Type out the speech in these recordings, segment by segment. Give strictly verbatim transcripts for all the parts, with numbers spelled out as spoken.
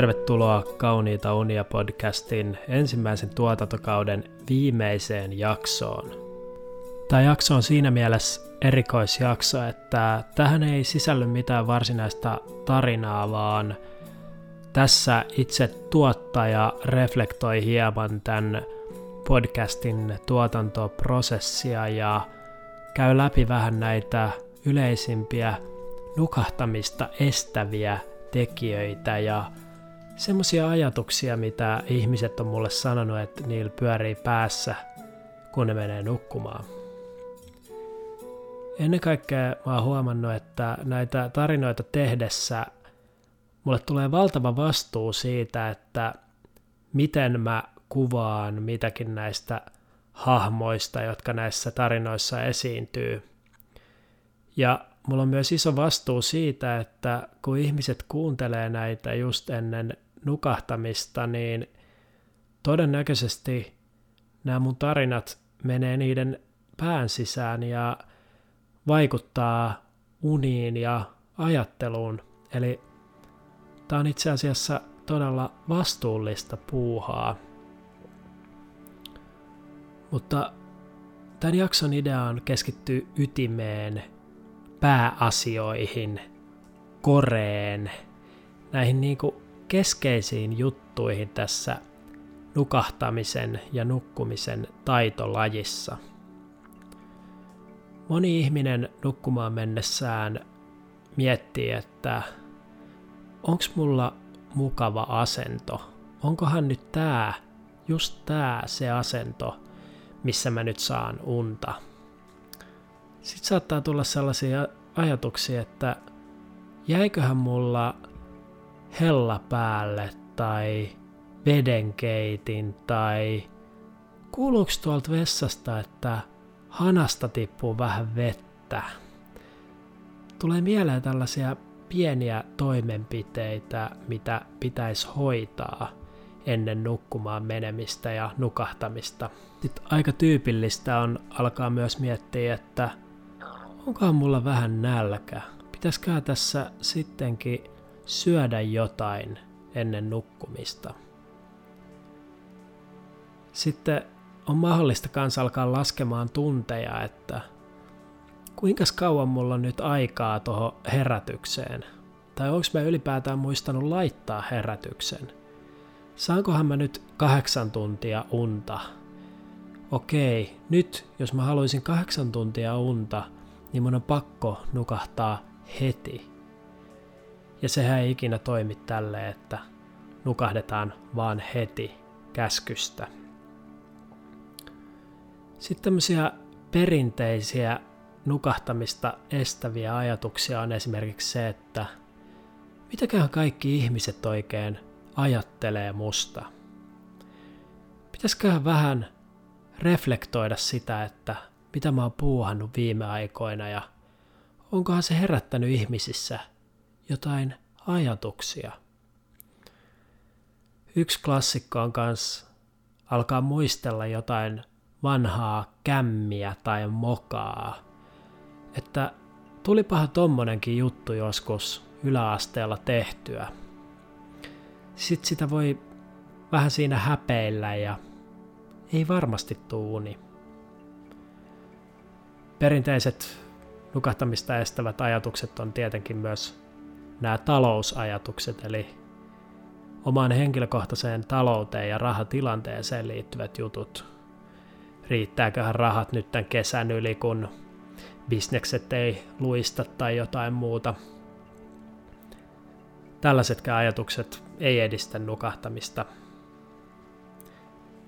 Tervetuloa Kauniita Unia podcastin ensimmäisen tuotantokauden viimeiseen jaksoon. Tämä jakso on siinä mielessä erikoisjakso, että tähän ei sisälly mitään varsinaista tarinaa, vaan tässä itse tuottaja reflektoi hieman tämän podcastin tuotantoprosessia ja käy läpi vähän näitä yleisimpiä nukahtamista estäviä tekijöitä ja semmoisia ajatuksia, mitä ihmiset on mulle sanonut, että niillä pyörii päässä, kun ne menee nukkumaan. Ennen kaikkea mä oon huomannut, että näitä tarinoita tehdessä mulle tulee valtava vastuu siitä, että miten mä kuvaan mitäkin näistä hahmoista, jotka näissä tarinoissa esiintyy. Ja mulla on myös iso vastuu siitä, että kun ihmiset kuuntelee näitä just ennen nukahtamista, niin todennäköisesti nämä mun tarinat menee niiden pään sisään ja vaikuttaa uniin ja ajatteluun. Eli tää on itse asiassa todella vastuullista puuhaa. Mutta tämän jakson idea on keskittyä ytimeen, pääasioihin, koreen, näihin niinku keskeisiin juttuihin tässä nukahtamisen ja nukkumisen taitolajissa. Moni ihminen nukkumaan mennessään miettii, että onks mulla mukava asento? Onkohan nyt tää, just tää se asento, missä mä nyt saan unta? Sitten saattaa tulla sellaisia ajatuksia, että jäiköhän mulla hella päälle tai vedenkeitin tai kuuluuko tuolta vessasta, että hanasta tippuu vähän vettä. Tulee mieleen tällaisia pieniä toimenpiteitä, mitä pitäisi hoitaa ennen nukkumaan menemistä ja nukahtamista. Sitten aika tyypillistä on alkaa myös miettiä, että onkohan mulla vähän nälkä? Pitäisikö tässä sittenkin syödä jotain ennen nukkumista? Sitten on mahdollista kans alkaa laskemaan tunteja, että kuinka kauan mulla on nyt aikaa tuohon herätykseen? Tai onko mä ylipäätään muistanut laittaa herätyksen? Saankohan mä nyt kahdeksan tuntia unta? Okei, nyt jos mä haluaisin kahdeksan tuntia unta, niin mun on pakko nukahtaa heti. Ja sehän ei ikinä toimi tälleen, että nukahdetaan vaan heti käskystä. Sitten tämmöisiä perinteisiä nukahtamista estäviä ajatuksia on esimerkiksi se, että mitäköhän kaikki ihmiset oikein ajattelee musta. Pitäisiköhän vähän reflektoida sitä, että mitä mä oon puuhannut viime aikoina ja onkohan se herättänyt ihmisissä jotain ajatuksia. Yksi klassikko on kans alkaa muistella jotain vanhaa kämmiä tai mokaa, että tulipahan tommonenkin juttu joskus yläasteella tehtyä. Sitten sitä voi vähän siinä häpeillä ja ei varmasti tuu uni. Perinteiset nukahtamista estävät ajatukset on tietenkin myös nämä talousajatukset, eli omaan henkilökohtaiseen talouteen ja rahatilanteeseen liittyvät jutut. Riittääköhän rahat nyt tämän kesän yli, kun bisnekset ei luista tai jotain muuta. Tällaisetkin ajatukset ei edistä nukahtamista.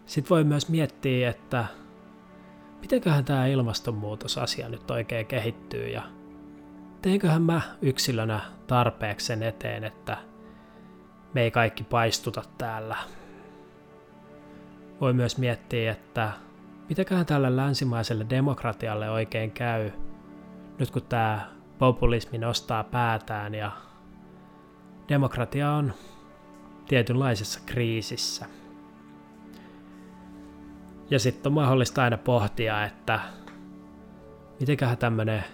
Sitten voi myös miettiä, että mitenköhän tämä ilmastonmuutosasia nyt oikein kehittyy ja teinköhän mä yksilönä tarpeeksi sen eteen, että me ei kaikki paistuta täällä. Voi myös miettiä, että mitäköhän tälle länsimaiselle demokratialle oikein käy, nyt kun tämä populismi nostaa päätään ja demokratia on tietynlaisessa kriisissä. Ja sitten on mahdollista aina pohtia, että mitenköhän tämmöinen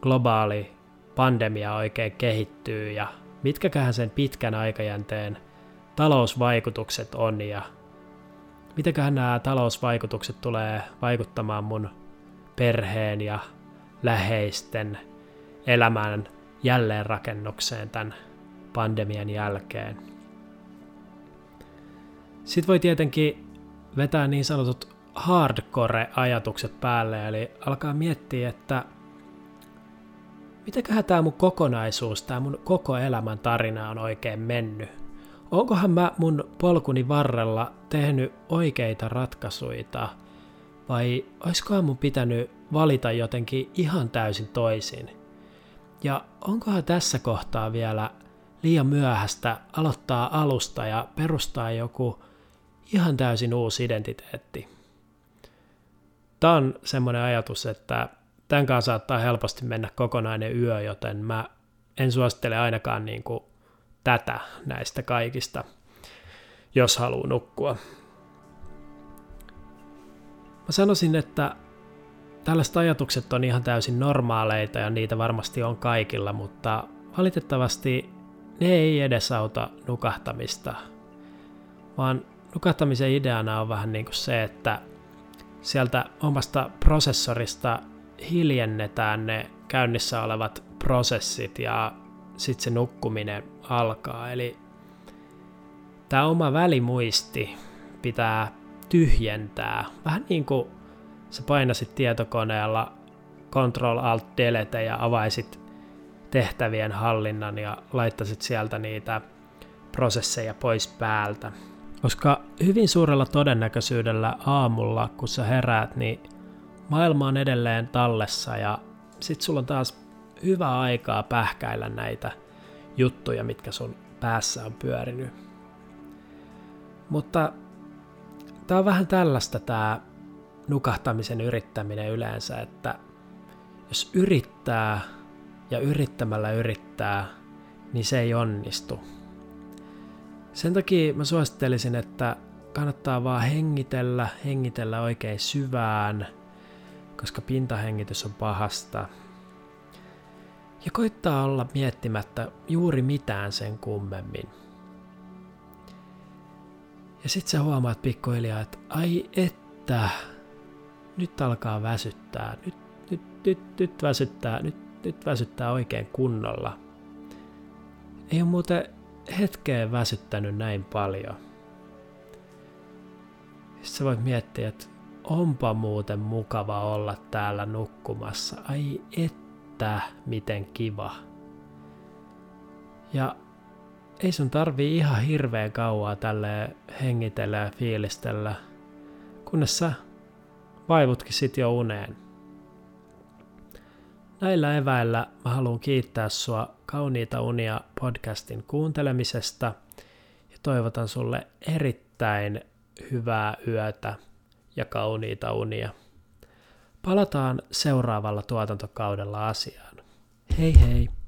globaali pandemia oikein kehittyy ja mitkäköhän sen pitkän aikajänteen talousvaikutukset on ja mitenköhän nämä talousvaikutukset tulee vaikuttamaan mun perheen ja läheisten elämän jälleenrakennukseen tämän pandemian jälkeen. Sitten voi tietenkin vetää niin sanotut hardcore-ajatukset päälle, eli alkaa miettiä, että mitäköhän tämä mun kokonaisuus, tämä mun koko elämän tarina on oikein mennyt? Onkohan mä mun polkuni varrella tehnyt oikeita ratkaisuja? Vai olisikohan mun pitänyt valita jotenkin ihan täysin toisin? Ja onkohan tässä kohtaa vielä liian myöhäistä aloittaa alusta ja perustaa joku ihan täysin uusi identiteetti? Tämä on semmoinen ajatus, että tämän kanssa saattaa helposti mennä kokonainen yö, joten mä en suosittele ainakaan niin kuin tätä näistä kaikista, jos haluaa nukkua. Mä sanoisin, että tällaiset ajatukset on ihan täysin normaaleita ja niitä varmasti on kaikilla, mutta valitettavasti ne ei edesauta nukahtamista, vaan nukahtamisen ideana on vähän niin kuin se, että sieltä omasta prosessorista hiljennetään ne käynnissä olevat prosessit ja sitten se nukkuminen alkaa. Eli tämä oma välimuisti pitää tyhjentää. Vähän niin kuin sä painasit tietokoneella control alt delete ja avaisit tehtävien hallinnan ja laittasit sieltä niitä prosesseja pois päältä. Koska hyvin suurella todennäköisyydellä aamulla, kun sä heräät, niin maailma on edelleen tallessa ja sit sulla on taas hyvää aikaa pähkäillä näitä juttuja, mitkä sun päässä on pyörinyt. Mutta tää on vähän tällaista tää nukahtamisen yrittäminen yleensä, että jos yrittää ja yrittämällä yrittää, niin se ei onnistu. Sen takia mä suosittelisin, että kannattaa vaan hengitellä, hengitellä oikein syvään, koska pintahengitys on pahasta. Ja koittaa olla miettimättä juuri mitään sen kummemmin. Ja sit sä huomaat pikkuhiljaa, että ai että, nyt alkaa väsyttää, nyt, nyt, nyt, nyt väsyttää, nyt, nyt väsyttää oikein kunnolla. Ei oo muuten hetkeen väsyttänyt näin paljon. Ja sä voit miettiä, että onpa muuten mukava olla täällä nukkumassa, ai että, miten kiva. Ja ei sun tarvii ihan hirveän kauaa tälleen hengitellä ja fiilistellä, kunnes sä vaivutkin sit jo uneen. Näillä eväillä mä haluan kiittää sua Kauniita unia podcastin kuuntelemisesta ja toivotan sulle erittäin hyvää yötä ja kauniita unia. Palataan seuraavalla tuotantokaudella asiaan. Hei hei!